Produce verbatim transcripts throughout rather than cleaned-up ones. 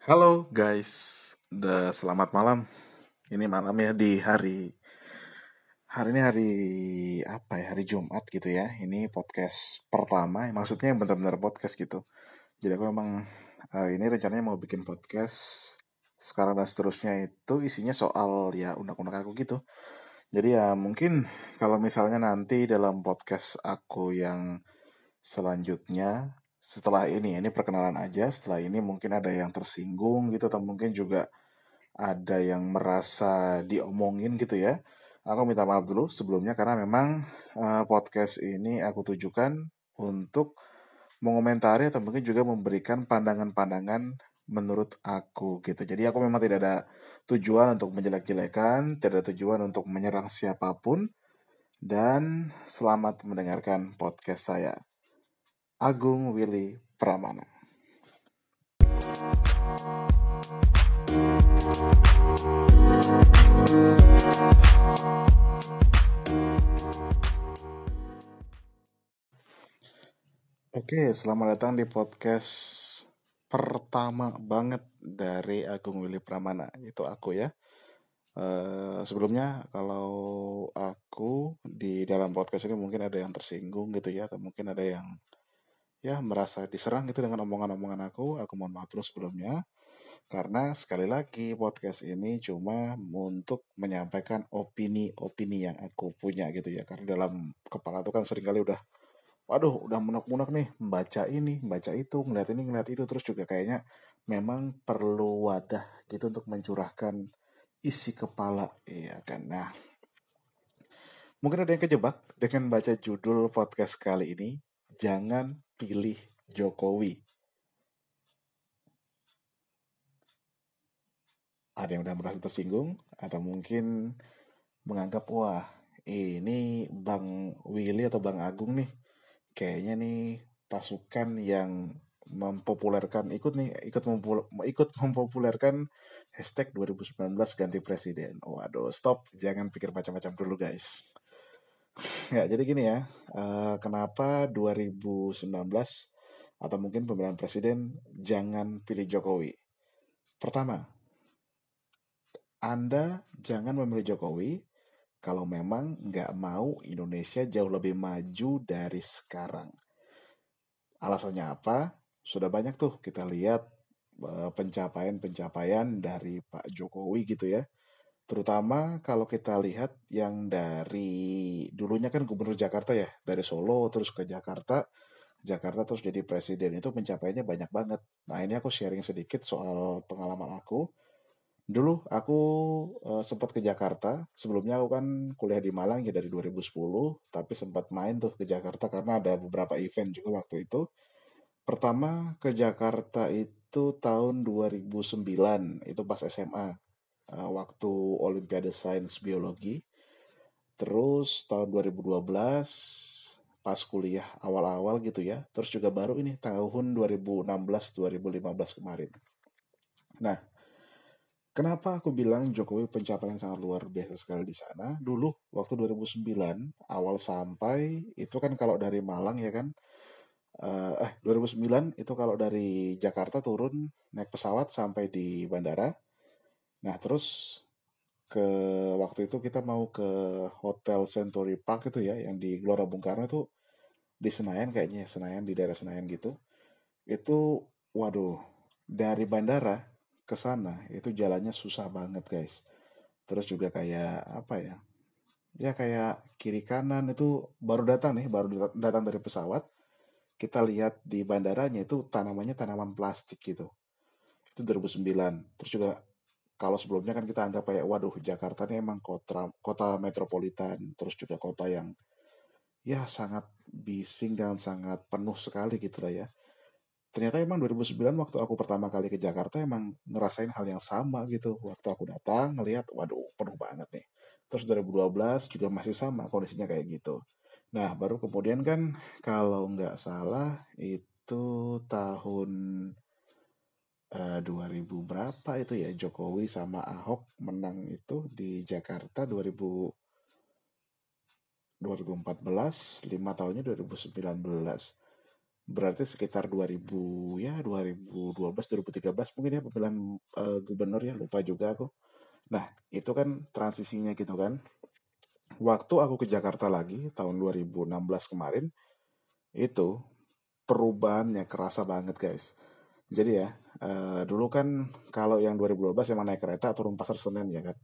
Halo guys, udah selamat malam. Ini malam ya di hari hari ini hari apa ya? Hari Jumat gitu ya. Ini podcast pertama, maksudnya yang benar-benar podcast gitu. Jadi aku memang uh, ini rencananya mau bikin podcast sekarang dan seterusnya itu isinya soal ya undang-undang aku gitu. Jadi ya mungkin kalau misalnya nanti dalam podcast aku yang selanjutnya setelah ini, ini perkenalan aja, setelah ini mungkin ada yang tersinggung gitu, atau mungkin juga ada yang merasa diomongin gitu ya. Aku minta maaf dulu sebelumnya, karena memang uh, podcast ini aku tujukan untuk mengomentari atau mungkin juga memberikan pandangan-pandangan menurut aku gitu. Jadi aku memang tidak ada tujuan untuk menjelek-jelekan, tidak ada tujuan untuk menyerang siapapun. Dan selamat mendengarkan podcast saya, Agung Willy Pramana. Oke, selamat datang di podcast pertama banget dari Agung Willy Pramana. Itu aku ya. Uh, sebelumnya kalau aku di dalam podcast ini mungkin ada yang tersinggung gitu ya, atau mungkin ada yang ya merasa diserang gitu dengan omongan-omongan aku, aku mohon maaf terus sebelumnya. Karena sekali lagi podcast ini cuma untuk menyampaikan opini-opini yang aku punya gitu ya. Karena dalam kepala tuh kan seringkali udah, waduh udah munak-munak nih, membaca ini, membaca itu, ngeliat ini, ngeliat itu. Terus juga kayaknya memang perlu wadah gitu untuk mencurahkan isi kepala. Iya kan, nah mungkin ada yang kejebak dengan baca judul podcast kali ini, jangan pilih Jokowi. Ada yang udah merasa tersinggung atau mungkin menganggap wah ini Bang Willy atau Bang Agung nih kayaknya nih pasukan yang mempopulerkan ikut nih ikut mempul- ikut mempopulerkan hashtag dua ribu sembilan belas ganti presiden. Waduh, stop, jangan pikir macam-macam dulu guys. Ya, jadi gini ya, uh, kenapa dua ribu sembilan belas atau mungkin pemilihan presiden jangan pilih Jokowi? Pertama, Anda jangan memilih Jokowi kalau memang nggak mau Indonesia jauh lebih maju dari sekarang. Alasannya apa? Sudah banyak tuh kita lihat uh, pencapaian-pencapaian dari Pak Jokowi gitu ya. Terutama kalau kita lihat yang dari dulunya kan Gubernur Jakarta ya, dari Solo terus ke Jakarta, Jakarta terus jadi presiden, itu pencapaiannya banyak banget. Nah ini aku sharing sedikit soal pengalaman aku. Dulu aku uh, sempat ke Jakarta, sebelumnya aku kan kuliah di Malang ya dari dua ribu sepuluh, tapi sempat main tuh ke Jakarta karena ada beberapa event juga waktu itu. Pertama ke Jakarta itu tahun dua ribu sembilan, itu pas S M A. Waktu Olimpiade Sains Biologi. Terus tahun dua ribu dua belas pas kuliah awal-awal gitu ya. Terus juga baru ini tahun dua ribu enam belas dua ribu lima belas kemarin. Nah, kenapa aku bilang Jokowi pencapaian sangat luar biasa sekali di sana? Dulu waktu dua ribu sembilan awal sampai itu kan kalau dari Malang ya kan. Eh dua ribu sembilan itu kalau dari Jakarta turun naik pesawat sampai di bandara. Nah terus ke waktu itu kita mau ke Hotel Century Park itu ya, yang di Gelora Bung Karno itu di Senayan kayaknya, Senayan di daerah Senayan gitu. Itu waduh, dari bandara ke sana itu jalannya susah banget guys. Terus juga kayak apa ya? Ya kayak kiri kanan itu baru datang nih, baru datang dari pesawat. Kita lihat di bandaranya itu tanamannya tanaman plastik gitu. Itu dua ribu sembilan. Terus juga kalau sebelumnya kan kita anggap kayak, waduh Jakarta ini emang kota, kota metropolitan, terus juga kota yang ya sangat bising dan sangat penuh sekali gitu lah ya. Ternyata emang dua ribu sembilan waktu aku pertama kali ke Jakarta emang ngerasain hal yang sama gitu. Waktu aku datang ngelihat, waduh penuh banget nih. Terus dua ribu dua belas juga masih sama kondisinya kayak gitu. Nah baru kemudian kan kalau nggak salah itu tahun Uh, dua ribu berapa itu ya, Jokowi sama Ahok menang itu di Jakarta dua ribu empat belas, lima tahunnya dua ribu sembilan belas. berarti sekitar dua ribu ya dua ribu dua belas dua ribu tiga belas mungkin ya pemilihan uh, gubernur ya, lupa juga aku. Nah, itu kan transisinya gitu kan. Waktu aku ke Jakarta lagi tahun dua ribu enam belas kemarin, itu perubahannya kerasa banget, guys. Jadi ya, uh, dulu kan kalau yang dua ribu dua belas yang naik kereta turun Pasar Senen ya kan.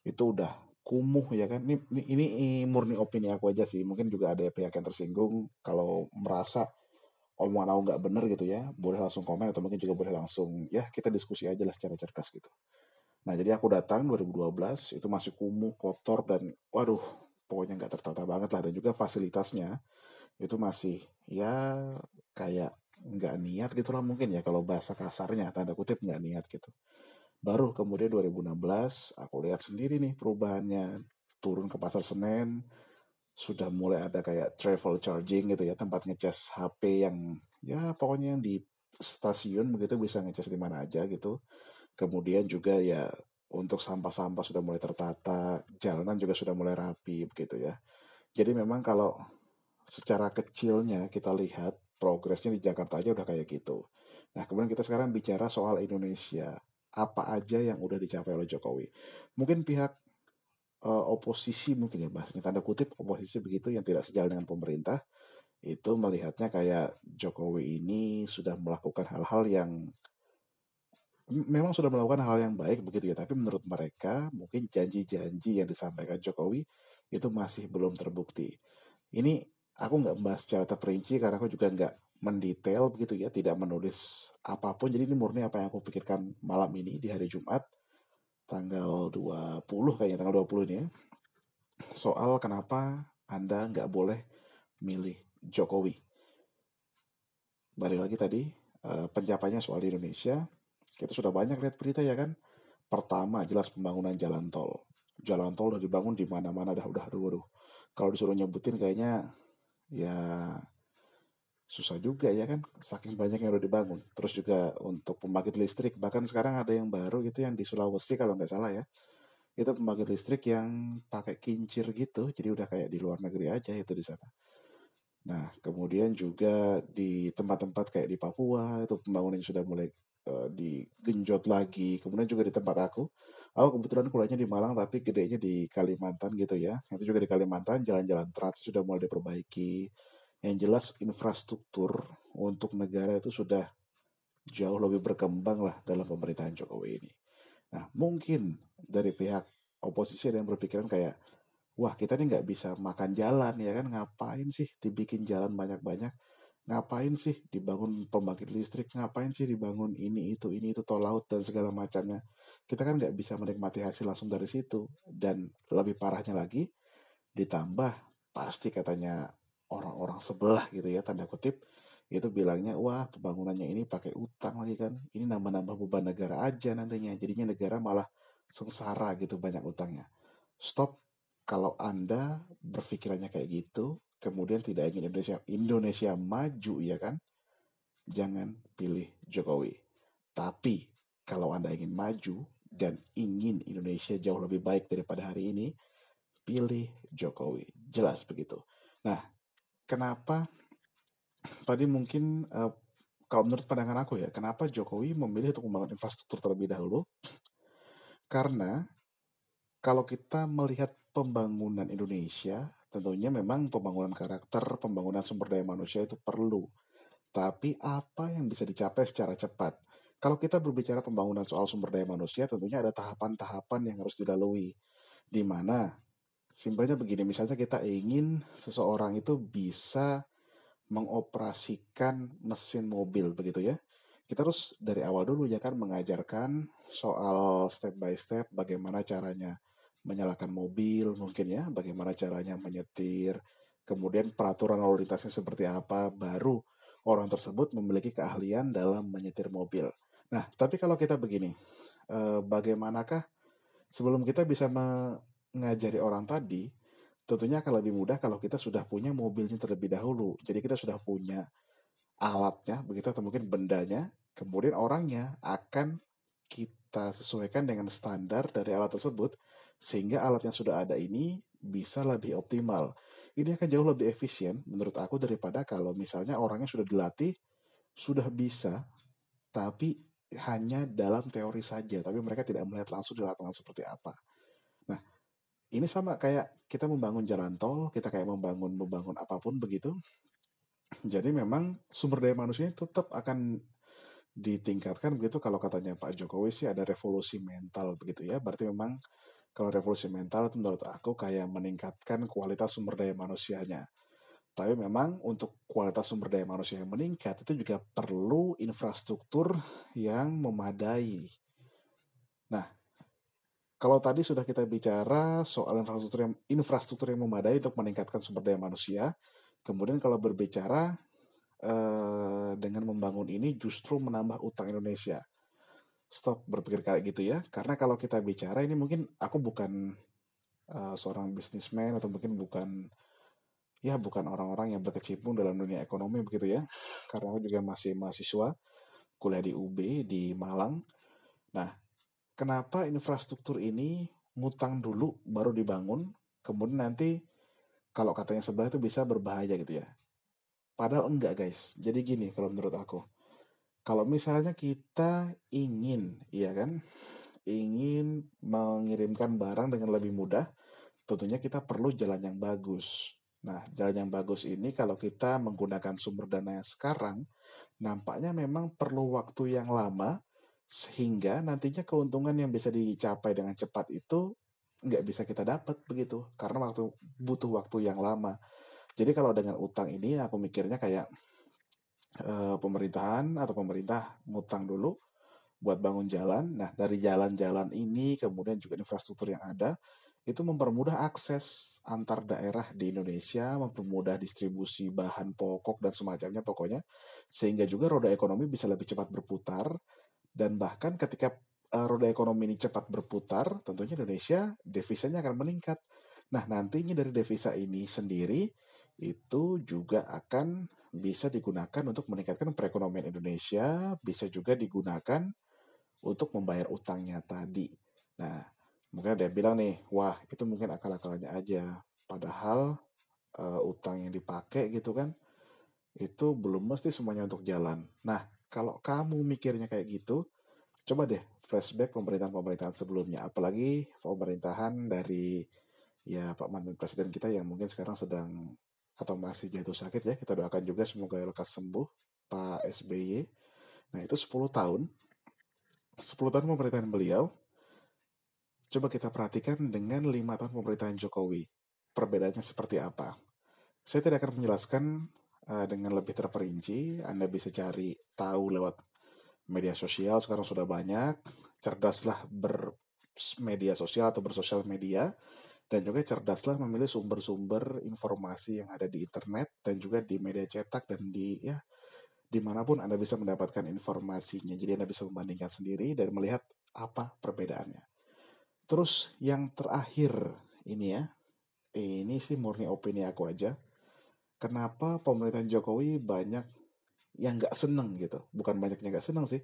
Itu udah kumuh ya kan. Ini, ini, ini murni opini aku aja sih. Mungkin juga ada pihak yang tersinggung kalau merasa omongan aku nggak bener gitu ya, boleh langsung komen atau mungkin juga boleh langsung ya kita diskusi aja lah secara cerdas gitu. Nah jadi aku datang dua ribu dua belas itu masih kumuh, kotor, dan waduh pokoknya nggak tertata banget lah, dan juga fasilitasnya itu masih ya kayak nggak niat gitulah mungkin ya, kalau bahasa kasarnya tanda kutip nggak niat gitu. Baru kemudian dua ribu enam belas aku lihat sendiri nih perubahannya, turun ke Pasar Senen. Sudah mulai ada kayak travel charging gitu ya, tempat ngecas H P yang ya pokoknya yang di stasiun begitu bisa ngecas di mana aja gitu. Kemudian juga ya untuk sampah-sampah sudah mulai tertata, jalanan juga sudah mulai rapi begitu ya. Jadi memang kalau secara kecilnya kita lihat progresnya di Jakarta aja udah kayak gitu. Nah kemudian kita sekarang bicara soal Indonesia, apa aja yang udah dicapai oleh Jokowi. Mungkin pihak oposisi mungkin ya bahasanya, tanda kutip oposisi begitu, yang tidak sejalan dengan pemerintah itu melihatnya kayak Jokowi ini sudah melakukan hal-hal yang memang sudah melakukan hal yang baik begitu ya, tapi menurut mereka mungkin janji-janji yang disampaikan Jokowi itu masih belum terbukti. Ini aku nggak membahas secara terperinci karena aku juga nggak mendetail begitu ya, tidak menulis apapun, jadi ini murni apa yang aku pikirkan malam ini di hari Jumat tanggal dua puluh kayaknya, tanggal dua puluh ini ya, soal kenapa Anda nggak boleh milih Jokowi. Balik lagi tadi, pencapaiannya soal di Indonesia, kita sudah banyak lihat berita ya kan. Pertama, jelas pembangunan jalan tol. Jalan tol udah dibangun di mana-mana dah, udah, aduh, aduh. Kalau disuruh nyebutin kayaknya ya susah juga ya kan, saking banyak yang udah dibangun. Terus juga untuk pembangkit listrik, bahkan sekarang ada yang baru itu yang di Sulawesi kalau nggak salah ya, itu pembangkit listrik yang pakai kincir gitu, jadi udah kayak di luar negeri aja itu di sana. Nah kemudian juga di tempat-tempat kayak di Papua itu pembangunan sudah mulai uh, digenjot lagi. Kemudian juga di tempat aku, aku kebetulan kuliahnya di Malang tapi gedenya di Kalimantan gitu ya, itu juga di Kalimantan jalan-jalan trans sudah mulai diperbaiki. Yang jelas infrastruktur untuk negara itu sudah jauh lebih berkembang lah dalam pemerintahan Jokowi ini. Nah mungkin dari pihak oposisi ada yang berpikiran kayak, wah kita ini nggak bisa makan jalan ya kan, ngapain sih dibikin jalan banyak-banyak, ngapain sih dibangun pembangkit listrik, ngapain sih dibangun ini itu, ini itu tol laut dan segala macamnya. Kita kan nggak bisa menikmati hasil langsung dari situ. Dan lebih parahnya lagi, ditambah pasti katanya orang-orang sebelah gitu ya, tanda kutip, itu bilangnya, wah pembangunannya ini pakai utang lagi kan, ini nambah-nambah beban negara aja nantinya, jadinya negara malah sengsara gitu banyak utangnya. Stop, kalau Anda berpikirannya kayak gitu, kemudian tidak ingin Indonesia Indonesia maju ya kan, jangan pilih Jokowi. Tapi kalau Anda ingin maju dan ingin Indonesia jauh lebih baik daripada hari ini, pilih Jokowi, jelas begitu. Nah kenapa tadi mungkin uh, kalau menurut pandangan aku ya, kenapa Jokowi memilih untuk membangun infrastruktur terlebih dahulu? Karena kalau kita melihat pembangunan Indonesia, tentunya memang pembangunan karakter, pembangunan sumber daya manusia itu perlu. Tapi apa yang bisa dicapai secara cepat? Kalau kita berbicara pembangunan soal sumber daya manusia, tentunya ada tahapan-tahapan yang harus dilalui. Di mana? Simpelnya begini, misalnya kita ingin seseorang itu bisa mengoperasikan mesin mobil begitu ya. Kita harus dari awal dulu ya kan mengajarkan soal step by step bagaimana caranya menyalakan mobil mungkin ya, bagaimana caranya menyetir, kemudian peraturan lalu lintasnya seperti apa, baru orang tersebut memiliki keahlian dalam menyetir mobil. Nah, tapi kalau kita begini, eh, bagaimanakah sebelum kita bisa me- ngajari orang tadi, tentunya akan lebih mudah kalau kita sudah punya mobilnya terlebih dahulu. Jadi kita sudah punya alatnya, begitu atau mungkin bendanya, kemudian orangnya akan kita sesuaikan dengan standar dari alat tersebut, sehingga alat yang sudah ada ini bisa lebih optimal. ini akan jauh lebih efisien menurut aku daripada kalau misalnya orangnya sudah dilatih, sudah bisa, tapi hanya dalam teori saja, tapi mereka tidak melihat langsung di lapangan seperti apa. Nah, ini sama kayak kita membangun jalan tol, kita kayak membangun membangun apapun begitu. Jadi memang sumber daya manusianya tetap akan ditingkatkan begitu. Kalau katanya Pak Jokowi sih ada revolusi mental begitu ya. Berarti memang kalau revolusi mental itu menurut aku kayak meningkatkan kualitas sumber daya manusianya. Tapi memang untuk kualitas sumber daya manusia yang meningkat itu juga perlu infrastruktur yang memadai. Nah, kalau tadi sudah kita bicara soal infrastruktur yang, infrastruktur yang memadai untuk meningkatkan sumber daya manusia. Kemudian kalau berbicara eh, dengan membangun ini justru menambah utang Indonesia. Stop berpikir kayak gitu ya. Karena kalau kita bicara ini mungkin aku bukan eh, seorang bisnismen atau mungkin bukan ya bukan orang-orang yang berkecimpung dalam dunia ekonomi begitu ya. Karena aku juga masih mahasiswa kuliah di U B di Malang. Nah, kenapa infrastruktur ini ngutang dulu baru dibangun, kemudian nanti kalau katanya sebelah itu bisa berbahaya gitu ya. Padahal enggak guys. Jadi gini kalau menurut aku. Kalau misalnya kita ingin, iya kan, ingin mengirimkan barang dengan lebih mudah, tentunya kita perlu jalan yang bagus. Nah, jalan yang bagus ini kalau kita menggunakan sumber dana yang sekarang, nampaknya memang perlu waktu yang lama, sehingga nantinya keuntungan yang bisa dicapai dengan cepat itu nggak bisa kita dapat begitu karena waktu butuh waktu yang lama. Jadi kalau dengan utang ini aku mikirnya kayak e, pemerintahan atau pemerintah ngutang dulu buat bangun jalan. Nah, dari jalan-jalan ini kemudian juga infrastruktur yang ada itu mempermudah akses antar daerah di Indonesia, mempermudah distribusi bahan pokok dan semacamnya pokoknya, sehingga juga roda ekonomi bisa lebih cepat berputar. Dan bahkan ketika roda ekonomi ini cepat berputar, tentunya Indonesia devisanya akan meningkat. Nah, nantinya dari devisa ini sendiri, itu juga akan bisa digunakan untuk meningkatkan perekonomian Indonesia, bisa juga digunakan untuk membayar utangnya tadi. Nah, mungkin ada yang bilang nih, wah itu mungkin akal-akalannya aja. Padahal uh, utang yang dipakai gitu kan, itu belum mesti semuanya untuk jalan. Nah, kalau kamu mikirnya kayak gitu, coba deh flashback pemerintahan-pemerintahan sebelumnya, apalagi pemerintahan dari ya Pak mantan presiden kita yang mungkin sekarang sedang atau masih jatuh sakit ya, kita doakan juga semoga lekas sembuh, Pak S B Y. Nah, itu sepuluh tahun pemerintahan beliau. Coba kita perhatikan dengan lima tahun pemerintahan Jokowi, perbedaannya seperti apa. Saya tidak akan menjelaskan uh, dengan lebih terperinci, Anda bisa cari tahu lewat media sosial, sekarang sudah banyak, cerdaslah bermedia sosial atau bersosial media, dan juga cerdaslah memilih sumber-sumber informasi yang ada di internet, dan juga di media cetak, dan di ya dimanapun Anda bisa mendapatkan informasinya. Jadi Anda bisa membandingkan sendiri dan melihat apa perbedaannya. Terus yang terakhir ini ya, ini sih murni opini aku aja, kenapa pemerintahan Jokowi banyak yang nggak seneng gitu. Bukan banyaknya nggak seneng sih.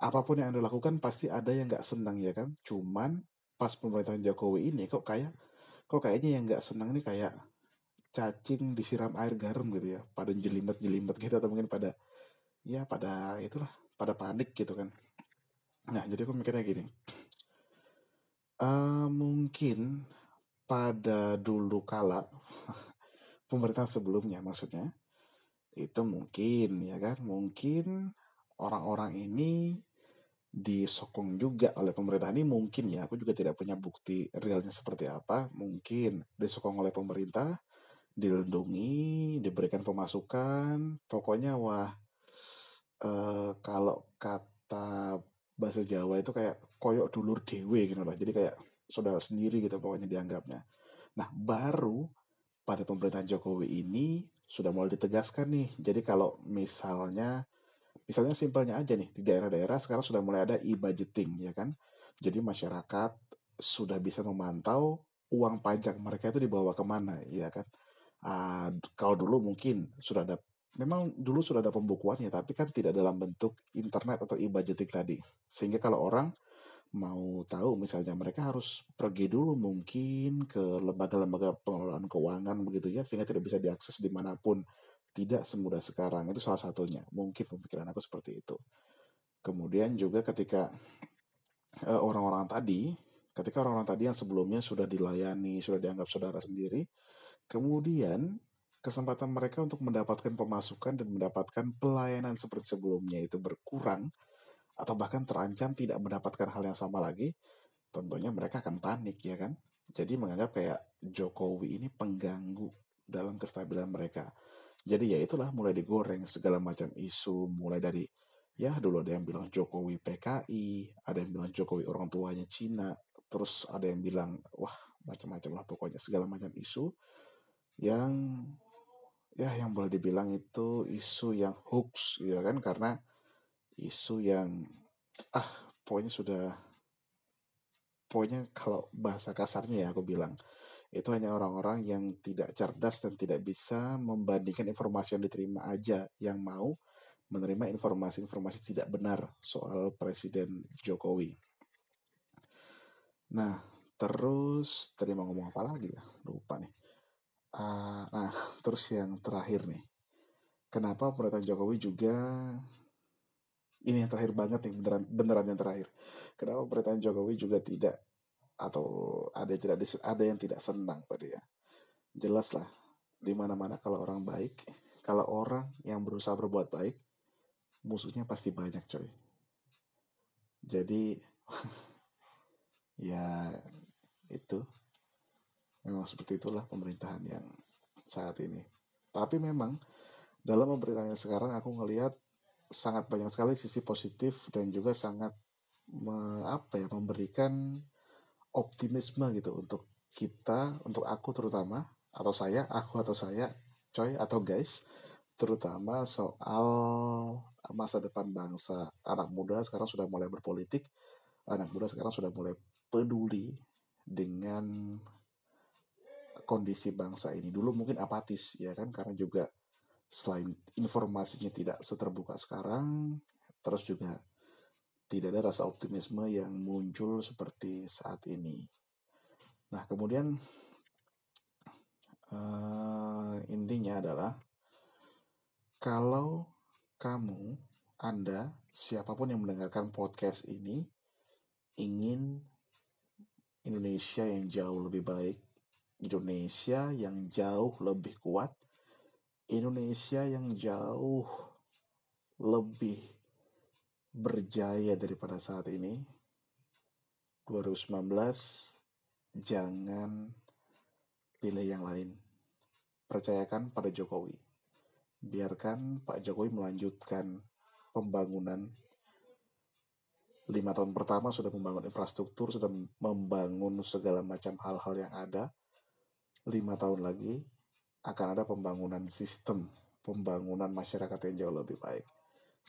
Apapun yang Anda lakukan pasti ada yang nggak seneng ya kan. Cuman pas pemerintahan Jokowi ini kok kayak kok kayaknya yang nggak seneng ini kayak cacing disiram air garam gitu ya. Pada jelimet-jelimet gitu atau mungkin pada ya pada itulah pada panik gitu kan. Nah, jadi aku mikirnya gini. Uh, mungkin pada dulu kala pemerintahan sebelumnya maksudnya itu mungkin ya kan mungkin orang-orang ini disokong juga oleh pemerintah ini mungkin ya, aku juga tidak punya bukti realnya seperti apa, mungkin disokong oleh pemerintah, dilindungi, diberikan pemasukan, pokoknya wah eh, kalau kata bahasa Jawa itu kayak koyok dulur dewe gitu lah, jadi kayak saudara sendiri gitu pokoknya dianggapnya. Nah, baru pada pemerintahan Jokowi ini sudah mulai ditegaskan nih. Jadi kalau misalnya, misalnya simpelnya aja nih, di daerah-daerah sekarang sudah mulai ada e-budgeting, ya kan? Jadi masyarakat sudah bisa memantau uang pajak mereka itu dibawa kemana, ya kan? Uh, kalau dulu mungkin sudah ada, memang dulu sudah ada pembukuannya, tapi kan tidak dalam bentuk internet atau e-budgeting tadi. Sehingga kalau orang mau tahu misalnya mereka harus pergi dulu mungkin ke lembaga-lembaga pengelolaan keuangan begitu ya, sehingga tidak bisa diakses dimanapun, tidak semudah sekarang. Itu salah satunya, mungkin pemikiran aku seperti itu. Kemudian juga ketika uh, orang-orang tadi, ketika orang-orang tadi yang sebelumnya sudah dilayani, sudah dianggap saudara sendiri, kemudian kesempatan mereka untuk mendapatkan pemasukan dan mendapatkan pelayanan seperti sebelumnya itu berkurang, atau bahkan terancam tidak mendapatkan hal yang sama lagi, tentunya mereka akan panik ya kan. Jadi menganggap kayak Jokowi ini pengganggu dalam kestabilan mereka. Jadi ya itulah, mulai digoreng segala macam isu, mulai dari ya dulu ada yang bilang Jokowi P K I, ada yang bilang Jokowi orang tuanya Cina, terus ada yang bilang wah macam-macam lah pokoknya, segala macam isu yang ya yang boleh dibilang itu isu yang hoax ya kan, karena isu yang ah pokoknya sudah pokoknya kalau bahasa kasarnya ya aku bilang itu hanya orang-orang yang tidak cerdas dan tidak bisa membandingkan informasi yang diterima aja, yang mau menerima informasi-informasi tidak benar soal Presiden Jokowi. Nah terus tadi mau ngomong apa lagi ya, lupa nih. Uh, nah terus yang terakhir nih, kenapa pernyataan Jokowi juga ini yang terakhir banget nih, beneran, beneran yang terakhir. Kenapa pernyataan Jokowi juga tidak, atau ada yang tidak ada yang tidak senang tadi ya. Jelas lah, dimana-mana kalau orang baik, kalau orang yang berusaha berbuat baik, musuhnya pasti banyak coy. Jadi ya itu memang seperti itulah pemerintahan yang saat ini. Tapi memang dalam pemerintahan yang sekarang aku ngelihat sangat banyak sekali sisi positif dan juga sangat me, apa ya memberikan optimisme gitu untuk kita, untuk aku terutama, atau saya, aku atau saya, coy atau guys, terutama soal masa depan bangsa. Anak muda sekarang sudah mulai berpolitik, anak muda sekarang sudah mulai peduli dengan kondisi bangsa ini. Dulu mungkin apatis ya kan, karena juga selain informasinya tidak seterbuka sekarang, terus juga tidak ada rasa optimisme yang muncul seperti saat ini. Nah kemudian uh, intinya adalah kalau kamu, Anda, siapapun yang mendengarkan podcast ini ingin Indonesia yang jauh lebih baik, Indonesia yang jauh lebih kuat, Indonesia yang jauh lebih berjaya daripada saat ini, dua ribu sembilan belas jangan pilih yang lain. Percayakan pada Jokowi. Biarkan Pak Jokowi melanjutkan pembangunan. Lima tahun pertama sudah membangun infrastruktur, sudah membangun segala macam hal-hal yang ada. Lima tahun lagi akan ada pembangunan sistem, pembangunan masyarakat yang jauh lebih baik.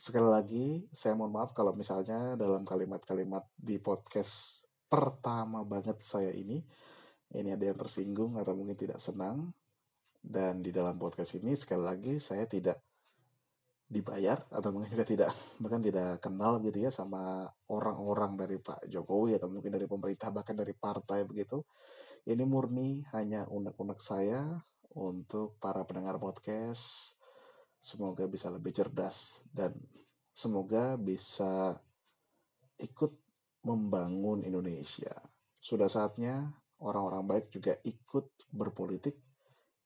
Sekali lagi, saya mohon maaf kalau misalnya dalam kalimat-kalimat di podcast pertama banget saya ini, ini ada yang tersinggung atau mungkin tidak senang. Dan di dalam podcast ini, sekali lagi, saya tidak dibayar atau mungkin juga tidak, bahkan tidak kenal gitu ya sama orang-orang dari Pak Jokowi atau mungkin dari pemerintah, bahkan dari partai begitu. Ini murni hanya unek-unek saya untuk para pendengar podcast. Semoga bisa lebih cerdas dan semoga bisa ikut membangun Indonesia. Sudah saatnya orang-orang baik juga ikut berpolitik,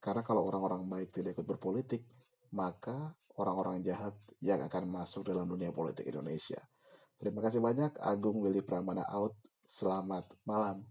karena kalau orang-orang baik tidak ikut berpolitik, maka orang-orang jahat yang akan masuk dalam dunia politik Indonesia. Terima kasih banyak. Agung Willy Pramana out. Selamat malam.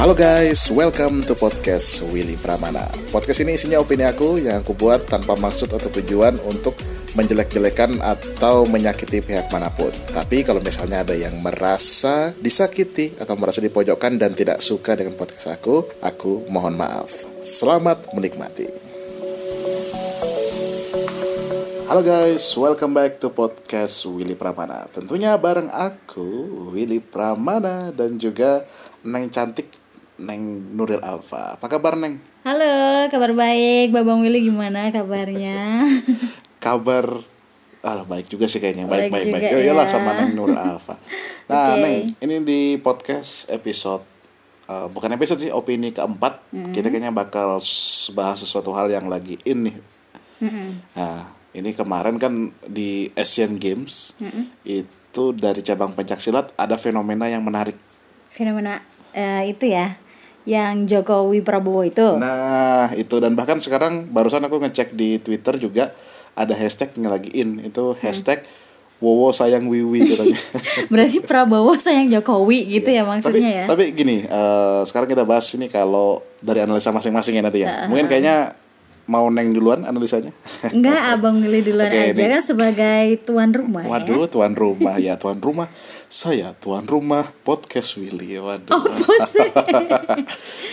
Halo guys, welcome to podcast Willy Pramana. Podcast ini isinya opini aku yang aku buat tanpa maksud atau tujuan untuk menjelek-jelekan atau menyakiti pihak manapun. Tapi kalau misalnya ada yang merasa disakiti atau merasa dipojokkan dan tidak suka dengan podcast aku, aku mohon maaf. Selamat menikmati. Halo guys, welcome back to podcast Willy Pramana. Tentunya bareng aku, Willy Pramana, dan juga Neng Cantik Neng Nuril Alpha. Apa kabar, Neng? Halo, kabar baik. Babang Willy gimana kabarnya? Kabar ah baik juga sih kayaknya. Baik-baik baik. Oh iyalah ya. Sama Neng Nuril Alpha. Nah, okay. Neng, ini di podcast episode uh, bukan episode sih, opini keempat. Mm-hmm. Kita kayaknya bakal bahas sesuatu hal yang lagi in nih. Mm-hmm. Nah, ini kemarin kan di Asian Games. Mm-hmm. Itu dari cabang pencaksilat ada fenomena yang menarik. Fenomena uh, itu ya. Yang Jokowi Prabowo itu. Nah, itu. Dan bahkan sekarang barusan aku ngecek di Twitter juga ada hashtag yang lagi in. Itu hashtag hmm. Wowo sayang Wiwi katanya. Berarti Prabowo sayang Jokowi gitu ya, ya maksudnya tapi, ya. Tapi gini, uh, sekarang kita bahas ini kalau dari analisa masing-masing ya nanti ya. Uh-huh. Mungkin kayaknya mau Neng duluan analisanya? Enggak, Abang Willy duluan okay, aja ini. Kan sebagai tuan rumah. Waduh, ya. tuan rumah ya, tuan rumah. Saya tuan rumah podcast Willy. Waduh. Oh,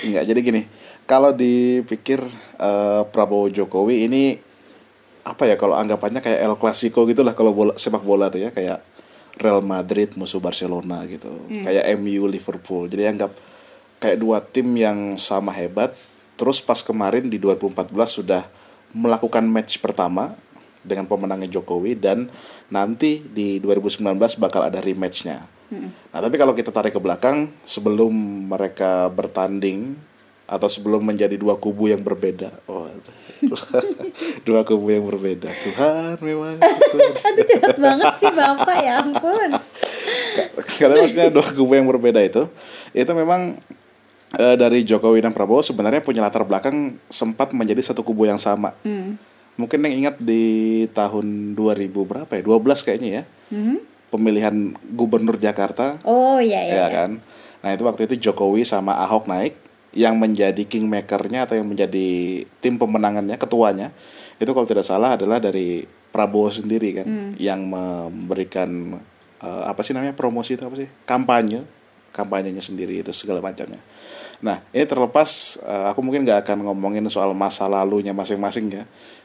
enggak, jadi gini. Kalau dipikir uh, Prabowo Jokowi ini apa ya, kalau anggapannya kayak El Clasico gitulah kalau bola, sepak bola tuh ya, kayak Real Madrid musuh Barcelona gitu. Hmm. Kayak M U Liverpool. Jadi anggap kayak dua tim yang sama hebat. Terus pas kemarin di dua ribu empat belas sudah melakukan match pertama dengan pemenangnya Jokowi. Dan nanti di dua ribu sembilan belas bakal ada rematch-nya. Hmm. Nah tapi kalau kita tarik ke belakang, sebelum mereka bertanding atau sebelum menjadi dua kubu yang berbeda. Oh, dua kubu yang berbeda. Tuhan memang. Aduh jahat banget sih Bapak, ya ampun. Karena maksudnya dua kubu yang berbeda itu, itu memang E, dari Jokowi dan Prabowo sebenarnya punya latar belakang sempat menjadi satu kubu yang sama. Mm. Mungkin yang ingat di tahun dua ribu berapa ya? dua belas kayaknya ya. Mm-hmm. Pemilihan Gubernur Jakarta. Oh iya iya. Ya kan. Nah, itu waktu itu Jokowi sama Ahok naik, yang menjadi kingmaker-nya atau yang menjadi tim pemenangannya, ketuanya. Itu kalau tidak salah adalah dari Prabowo sendiri kan, mm. yang memberikan e, apa sih namanya? promosi itu apa sih? kampanye, kampanyenya sendiri itu segala macamnya. Nah ini terlepas uh, aku mungkin gak akan ngomongin soal masa lalunya masing-masing ya.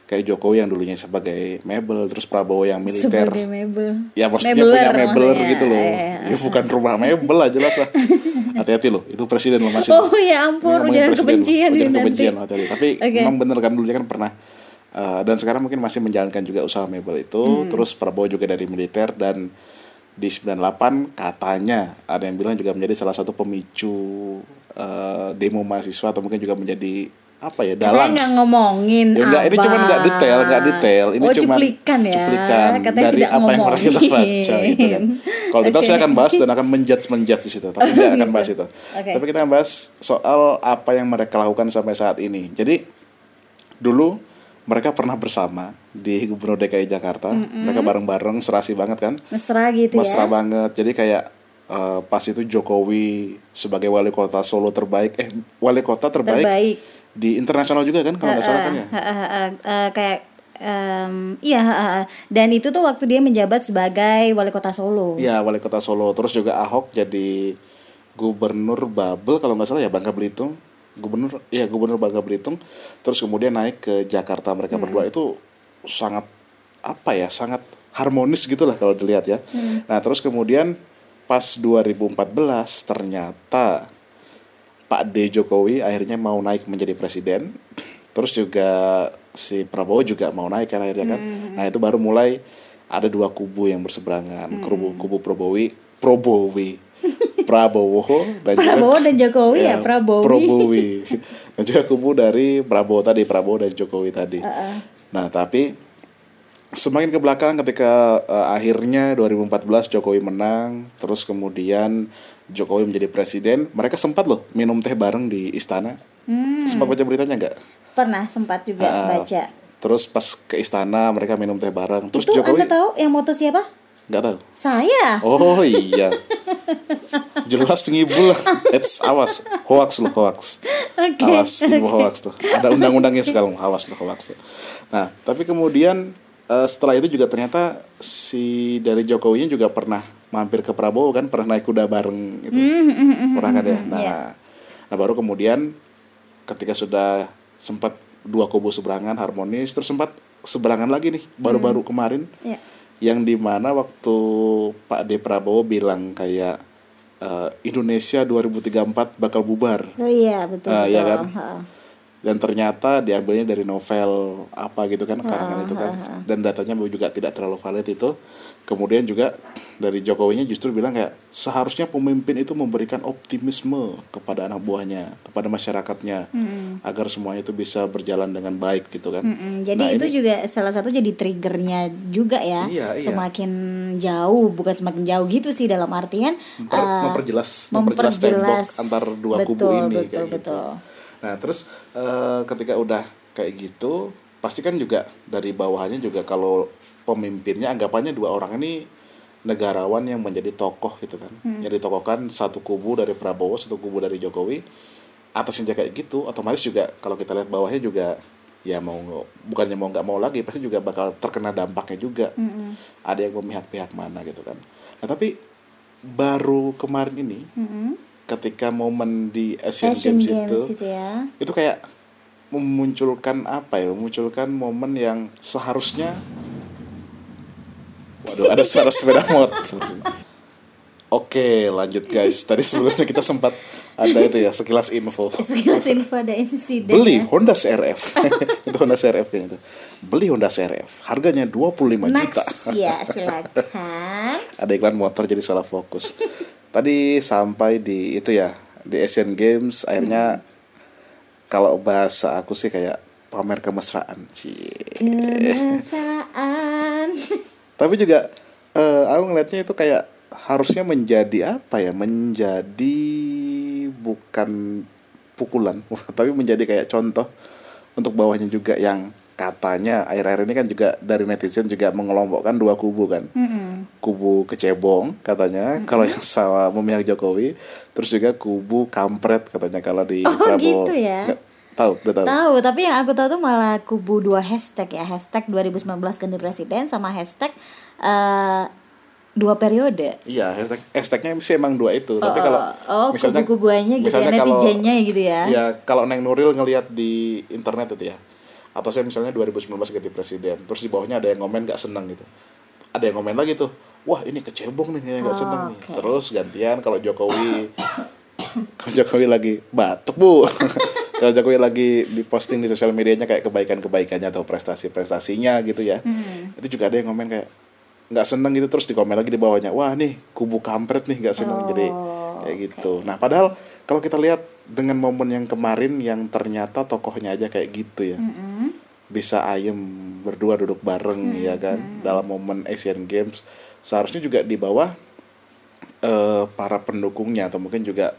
Kayak Jokowi yang dulunya sebagai mebel, terus Prabowo yang militer sebagai mebel. Ya maksudnya Mebler, punya mebel ya, gitu loh ya, ya, ya. ya bukan rumah mebel lah jelas lah. Hati-hati loh, itu presiden loh masih. Oh ya ampun, ujaran kebencian loh. Ujaran kebencian loh, hati-hati. Tapi okay. memang bener kan dulunya kan pernah uh, dan sekarang mungkin masih menjalankan juga usaha mebel itu. hmm. Terus Prabowo juga dari militer, dan di sembilan puluh delapan katanya ada yang bilang juga menjadi salah satu pemicu uh, demo mahasiswa, atau mungkin juga menjadi apa ya, dalang. Kita nggak ngomongin ya, enggak, ini cuma nggak detail, nggak detail. Ini oh, cuma cuplikan, ya. cuplikan dari apa ngomongin. yang pernah kita baca gitu kan. Kalau kita okay. saya akan bahas dan akan menjudge-menjudge di situ, tapi tidak akan bahas itu. Okay. Tapi kita akan bahas soal apa yang mereka lakukan sampai saat ini. Jadi dulu mereka pernah bersama di Gubernur D K I Jakarta. Mm-mm. Mereka bareng-bareng, serasi banget kan. Mesra gitu Mesra ya Mesra banget. Jadi kayak uh, pas itu Jokowi sebagai wali kota Solo terbaik. Eh wali kota terbaik, terbaik. Di internasional juga kan, kalau gak salah kan ya. Kayak iya. Dan itu tuh waktu dia menjabat sebagai wali kota Solo. Iya wali kota Solo. Terus juga Ahok jadi Gubernur Babel, kalau gak salah ya, Bangka Belitung. Gubernur ya Gubernur Bangka Belitung. Terus kemudian naik ke Jakarta mereka hmm. berdua. Itu sangat apa ya, sangat harmonis gitulah kalau dilihat ya. hmm. Nah terus kemudian pas dua ribu empat belas ternyata Pak D. Jokowi akhirnya mau naik menjadi presiden. Terus juga si Prabowo juga mau naik kan akhirnya kan. hmm. Nah itu baru mulai ada dua kubu yang berseberangan. hmm. Kubu kubu Probowi Probowi Prabowo dan Prabowo juga, dan Jokowi ya, ya Prabowo Prabowi dan juga kubu dari Prabowo tadi, Prabowo dan Jokowi tadi. Uh-uh. Nah tapi semakin ke belakang ketika uh, akhirnya dua ribu empat belas Jokowi menang, terus kemudian Jokowi menjadi presiden, mereka sempat loh minum teh bareng di Istana. Hmm. Sempat baca beritanya nggak? Pernah, sempat juga uh, baca. Terus pas ke Istana mereka minum teh bareng. Terus itu Jokowi, Anda tahu yang moto siapa? Nggak tahu. Saya. Oh iya. Jelas ngibul lah. It's awas, hoax loh hoax. Okay. Awas, ibu hoax tuh. Ada undang-undangnya sekarang, awas loh hoax tuh. Nah, tapi kemudian uh, setelah itu juga ternyata si dari Jokowinya juga pernah mampir ke Prabowo kan, pernah naik kuda bareng gitu. Mm-hmm. Pernah kan ya. Nah, yeah. nah baru kemudian ketika sudah sempat dua kubu seberangan harmonis, terus sempat seberangan lagi nih baru-baru kemarin. Yeah. Yang dimana waktu Pak D. Prabowo bilang kayak uh, Indonesia dua ribu tiga puluh empat bakal bubar. Oh iya, betul. Uh, betul. Ya kan? Ha. Dan ternyata diambilnya dari novel apa gitu kan, karangan ha, itu kan. Ha, ha. Dan datanya juga tidak terlalu valid itu. Kemudian juga dari Jokowinya justru bilang kayak seharusnya pemimpin itu memberikan optimisme kepada anak buahnya, kepada masyarakatnya, mm-hmm. agar semuanya itu bisa berjalan dengan baik gitu kan. Mm-hmm. Jadi nah, itu ini, juga salah satu jadi triggernya juga ya. Iya, iya. Semakin jauh, bukan semakin jauh gitu sih, dalam artian Memper, uh, memperjelas, memperjelas tembok antar dua betul, kubu ini betul, kayak betul. Gitu. Nah terus uh, ketika udah kayak gitu, pasti kan juga dari bawahannya juga kalau pemimpinnya anggapannya dua orang ini negarawan yang menjadi tokoh gitu kan, hmm. yang ditokohkan satu kubu dari Prabowo, satu kubu dari Jokowi, atasnya kayak gitu, otomatis juga kalau kita lihat bawahnya juga ya mau bukannya mau nggak mau lagi pasti juga bakal terkena dampaknya juga, hmm. ada yang memihak-pihak mana gitu kan. Nah tapi baru kemarin ini. Hmm. Ketika momen di Asian, Asian Games, Games itu, itu, ya. Itu kayak memunculkan apa ya? Memunculkan momen yang seharusnya, waduh, ada suara sepeda motor. Oke, lanjut guys. Tadi sebelumnya kita sempat ada itu ya, sekilas info. Sekilas info ada insiden. Beli ya? Honda C R F. Itu Honda C R F kayaknya itu. Beli Honda C R F, harganya dua puluh lima juta. Ya, silakan. Ada iklan motor jadi salah fokus. Tadi sampai di itu ya, di Asian Games akhirnya hmm. kalau bahasa aku sih kayak pamer kemesraan sih. Kemesraan. Tapi juga eh, aku ngelihatnya itu kayak harusnya menjadi apa ya? Menjadi bukan pukulan, tapi menjadi kayak contoh untuk bawahnya juga yang katanya akhir-akhir ini kan juga dari netizen juga mengelompokkan dua kubu kan, mm-hmm. kubu kecebong katanya mm-hmm. kalau yang sama memihak Jokowi, terus juga kubu kampret katanya kalau di oh, Prabowo. Gitu ya? Tahu, udah tahu. Tahu, tapi yang aku tahu tuh malah kubu dua hashtag ya, hashtag dua ribu sembilan belas ganti presiden sama hashtag uh, dua periode. Iya, hashtag hashtagnya sih emang dua itu. Oh, tapi kalau oh, misalnya kubu-kubuannya gitu ya, netizennya gitu ya. Ya kalau Neng Nuril ngelihat di internet itu ya. Atau saya misalnya dua ribu sembilan belas ganti presiden, terus di bawahnya ada yang komen gak seneng gitu, ada yang komen lagi tuh, wah ini kecebong nih yang gak oh, seneng nih okay. Terus gantian kalau Jokowi kalau Jokowi lagi batuk bu kalau Jokowi lagi diposting di sosial medianya kayak kebaikan-kebaikannya atau prestasi-prestasinya gitu ya, hmm. itu juga ada yang komen kayak gak seneng gitu, terus di komen lagi di bawahnya, wah nih kubu kampret nih gak seneng, oh, jadi kayak gitu okay. Nah padahal kalau kita lihat dengan momen yang kemarin yang ternyata tokohnya aja kayak gitu ya, mm-hmm. bisa ayem berdua duduk bareng, mm-hmm. ya kan, dalam momen Asian Games seharusnya juga di bawah uh, para pendukungnya atau mungkin juga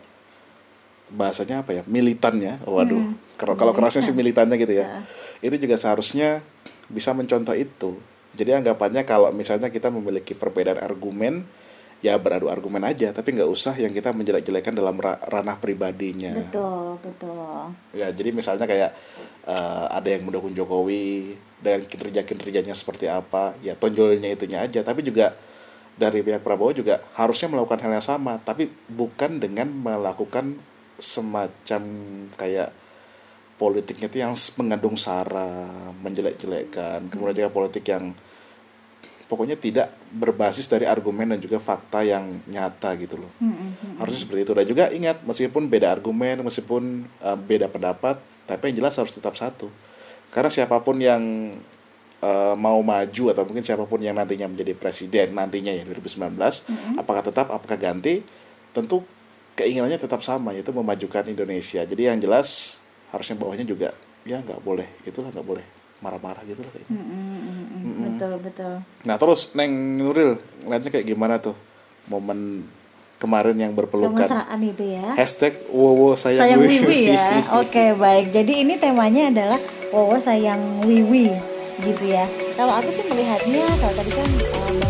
bahasanya apa ya, militannya, waduh, mm-hmm. kalau kalau kerasnya sih militannya gitu ya, yeah. itu juga seharusnya bisa mencontoh itu. Jadi anggapannya kalau misalnya kita memiliki perbedaan argumen, ya beradu argumen aja, tapi nggak usah yang kita menjelek-jelekan dalam ra- ranah pribadinya. Betul, betul. Ya, jadi misalnya kayak uh, ada yang mendukung Jokowi dengan kinerja-kinerjanya seperti apa, ya tonjolnya itunya aja. Tapi juga dari pihak Prabowo juga harusnya melakukan hal yang sama, tapi bukan dengan melakukan semacam kayak politiknya itu yang mengandung sara, menjelek-jelekkan, kemudian juga politik yang pokoknya tidak berbasis dari argumen dan juga fakta yang nyata gitu loh. Mm-hmm. Harusnya seperti itu. Dan juga ingat, meskipun beda argumen, meskipun uh, beda pendapat, tapi yang jelas harus tetap satu. Karena siapapun yang uh, mau maju atau mungkin siapapun yang nantinya menjadi presiden nantinya ya dua ribu sembilan belas, mm-hmm. apakah tetap, apakah ganti, tentu keinginannya tetap sama, yaitu memajukan Indonesia. Jadi yang jelas harusnya bawahnya juga ya nggak boleh, itulah nggak boleh marah-marah gitu lah kayaknya. Mm-hmm. Betul, betul. Nah terus Neng Nuril ngeliatnya kayak gimana tuh momen kemarin yang berpelukan kemesraan itu ya, hashtag wowo sayang, sayang wiwi, wiwi ya. Oke okay, baik, jadi ini temanya adalah wowo sayang wiwi gitu ya. Kalau aku sih melihatnya kalau tadi kan um,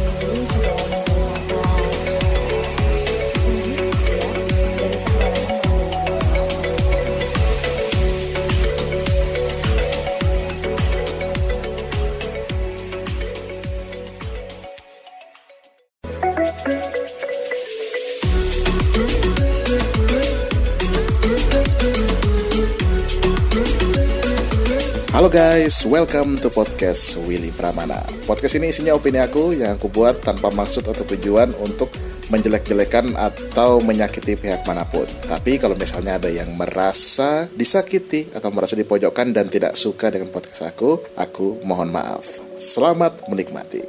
halo guys, welcome to podcast Willy Pramana. Podcast ini isinya opini aku yang aku buat tanpa maksud atau tujuan untuk menjelek-jelekan atau menyakiti pihak manapun. Tapi kalau misalnya ada yang merasa disakiti atau merasa dipojokkan dan tidak suka dengan podcast aku, aku mohon maaf. Selamat menikmati.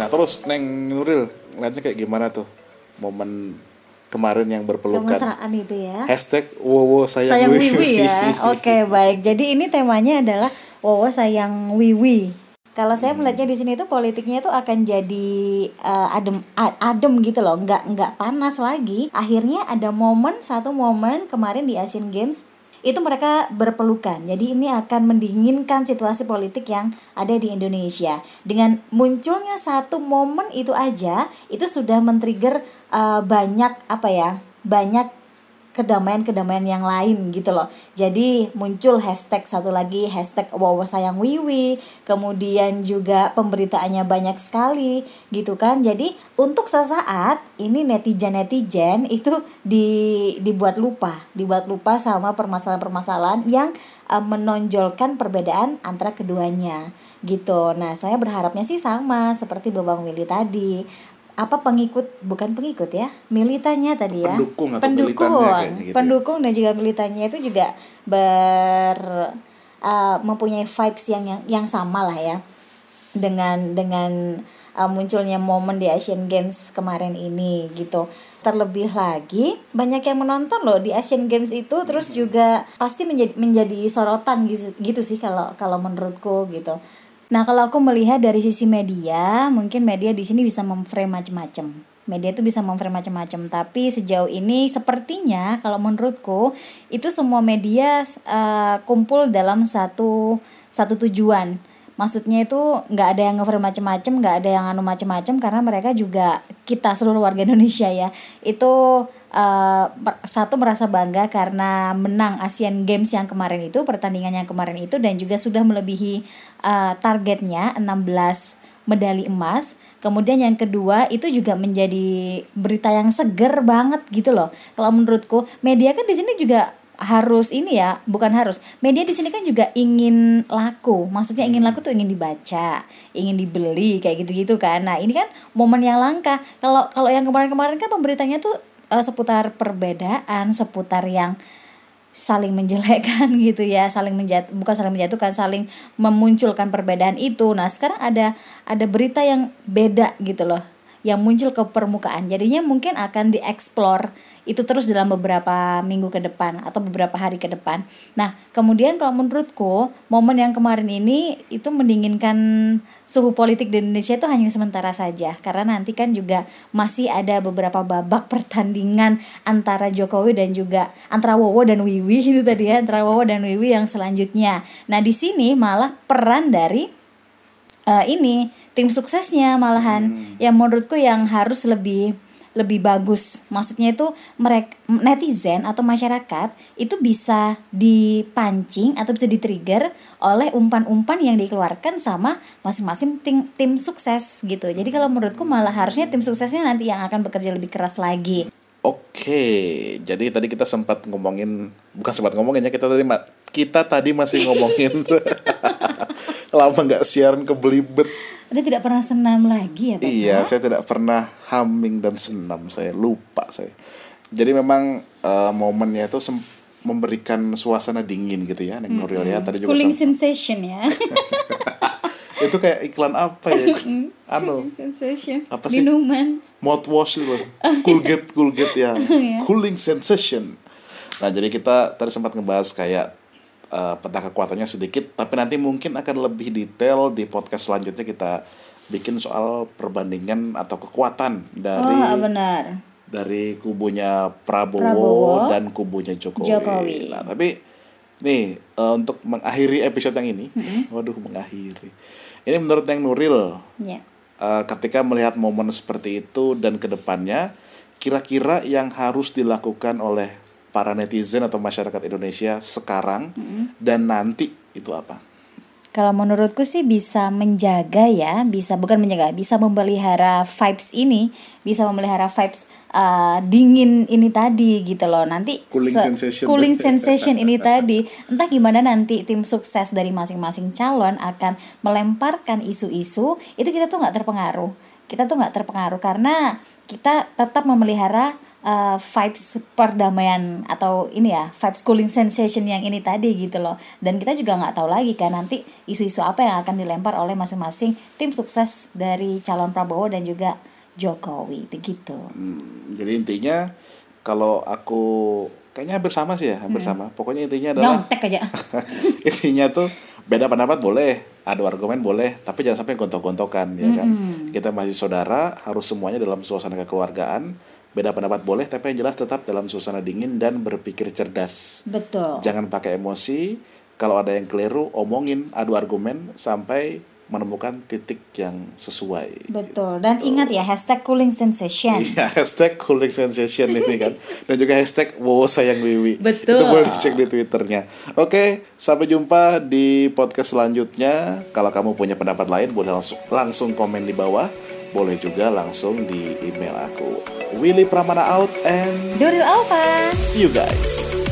Nah terus Neng Nuril ngeliatnya kayak gimana tuh momen kemarin yang berpelukan, kemesraan itu ya, hashtag wowo sayang, sayang wiwi, wiwi ya. Oke okay, baik, jadi ini temanya adalah wowo sayang wiwi. Kalau saya melihatnya di sini itu politiknya itu akan jadi uh, adem adem gitu loh, nggak nggak panas lagi. Akhirnya ada momen satu momen kemarin di Asian Games itu mereka berpelukan. Jadi ini akan mendinginkan situasi politik yang ada di Indonesia. Dengan munculnya satu momen itu aja, itu sudah men-trigger uh, banyak apa ya? Banyak kedamaian-kedamaian yang lain gitu loh. Jadi muncul hashtag satu lagi, hashtag wowo sayang wiwi. Kemudian juga pemberitaannya banyak sekali gitu kan. Jadi untuk sesaat ini netizen-netizen itu di, dibuat lupa. Dibuat lupa sama permasalahan-permasalahan yang uh, menonjolkan perbedaan antara keduanya gitu. Nah saya berharapnya sih sama seperti Babang Willy tadi. Apa pengikut, bukan pengikut ya, militannya tadi ya, pendukung atau pendukung, militannya gitu pendukung ya. Dan juga militannya itu juga ber uh, mempunyai vibes yang yang yang sama lah ya dengan dengan uh, munculnya momen di Asian Games kemarin ini gitu. Terlebih lagi banyak yang menonton loh di Asian Games itu, terus juga pasti menjadi menjadi sorotan gitu, gitu sih kalau kalau menurutku gitu. Nah kalau aku melihat dari sisi media, mungkin media di sini bisa memframe macam-macam. Media itu bisa memframe macam-macam, tapi sejauh ini sepertinya kalau menurutku itu semua media uh, kumpul dalam satu satu tujuan. Maksudnya itu nggak ada yang nge-frame macam-macam, nggak ada yang anu macam-macam, karena mereka juga kita seluruh warga Indonesia ya itu uh, satu merasa bangga karena menang Asian Games yang kemarin itu, pertandingan yang kemarin itu, dan juga sudah melebihi uh, targetnya enam belas medali emas. Kemudian yang kedua itu juga menjadi berita yang seger banget gitu loh. Kalau menurutku media kan di sini juga harus ini ya, bukan harus. Media di sini kan juga ingin laku. Maksudnya ingin laku tuh ingin dibaca, ingin dibeli kayak gitu-gitu kan. Nah, ini kan momen yang langka. Kalau kalau yang kemarin-kemarin kan pemberitanya tuh uh, seputar perbedaan, seputar yang saling menjelekkan gitu ya, saling menjat bukan saling menjatuhkan, saling memunculkan perbedaan itu. Nah, sekarang ada ada berita yang beda gitu loh, yang muncul ke permukaan. Jadinya mungkin akan dieksplor itu terus dalam beberapa minggu ke depan atau beberapa hari ke depan. Nah kemudian kalau menurutku momen yang kemarin ini itu mendinginkan suhu politik di Indonesia itu hanya sementara saja, karena nanti kan juga masih ada beberapa babak pertandingan antara Jokowi dan juga antara wowo dan wiwi itu tadi ya, antara wowo dan wiwi yang selanjutnya. Nah di sini malah peran dari Uh, ini tim suksesnya malahan hmm. yang menurutku yang harus lebih lebih bagus. Maksudnya itu mereka netizen atau masyarakat itu bisa dipancing atau bisa di-trigger oleh umpan-umpan yang dikeluarkan sama masing-masing tim tim sukses gitu. Jadi kalau menurutku malah harusnya tim suksesnya nanti yang akan bekerja lebih keras lagi. Oke, jadi tadi kita sempat ngomongin, bukan sempat ngomongin ya, kita tadi kita tadi masih ngomongin lama nggak siaran kebelibet. Anda tidak pernah senam lagi ya Pak? Iya, ya? Saya tidak pernah haming dan senam, saya lupa saya. Jadi memang uh, momennya itu sem- memberikan suasana dingin gitu ya, Neng Nuril ya. Tadi juga cooling sempat. Sensation ya. Itu kayak iklan apa ya? Ano? Apa sih? Minuman. Mouthwash itu, Colgate, Colgate ya. Cooling sensation. Nah, jadi kita tadi sempat ngebahas kayak uh, peta kekuatannya sedikit, tapi nanti mungkin akan lebih detail di podcast selanjutnya kita bikin soal perbandingan atau kekuatan dari oh, benar. dari kubunya Prabowo, Prabowo dan kubunya Jokowi. Jokowi. Nah, tapi nih uh, untuk mengakhiri episode yang ini, mm-hmm. waduh mengakhiri. Ini menurut Neng Nuril, yeah. uh, ketika melihat momen seperti itu dan kedepannya, kira-kira yang harus dilakukan oleh para netizen atau masyarakat Indonesia sekarang mm-hmm. dan nanti itu apa? Kalau menurutku sih bisa menjaga ya, bisa bukan menjaga, bisa memelihara vibes ini, bisa memelihara vibes uh, dingin ini tadi gitu loh. Nanti cooling se- sensation, cooling sensation ini tadi, entah gimana nanti tim sukses dari masing-masing calon akan melemparkan isu-isu itu, kita tuh nggak terpengaruh, kita tuh nggak terpengaruh karena kita tetap memelihara Uh, vibes perdamaian atau ini ya, vibes cooling sensation yang ini tadi gitu loh. Dan kita juga nggak tahu lagi kan nanti isu-isu apa yang akan dilempar oleh masing-masing tim sukses dari calon Prabowo dan juga Jokowi begitu. Hmm, jadi intinya kalau aku kayaknya hampir sama sih ya, hampir hmm. sama. Pokoknya intinya adalah nyontek aja. Intinya tuh beda pendapat boleh, adu argumen boleh, tapi jangan sampai gontok-gontokan ya hmm. kan. Kita masih saudara, harus semuanya dalam suasana kekeluargaan. Beda pendapat boleh, tapi yang jelas tetap dalam suasana dingin dan berpikir cerdas. Betul. Jangan pakai emosi. Kalau ada yang keliru, omongin, adu argumen sampai menemukan titik yang sesuai. Betul. Dan gitu. Ingat ya, hashtag cooling sensation. Iya, hashtag cooling sensation ini kan. Dan juga hashtag wow sayang Wiwi. Betul. Itu boleh dicek di Twitternya. Oke, sampai jumpa di podcast selanjutnya. Kalau kamu punya pendapat lain, boleh langsung, langsung komen di bawah. Boleh juga langsung di email aku. Willy Pramana out and Nuril Alpha. See you guys.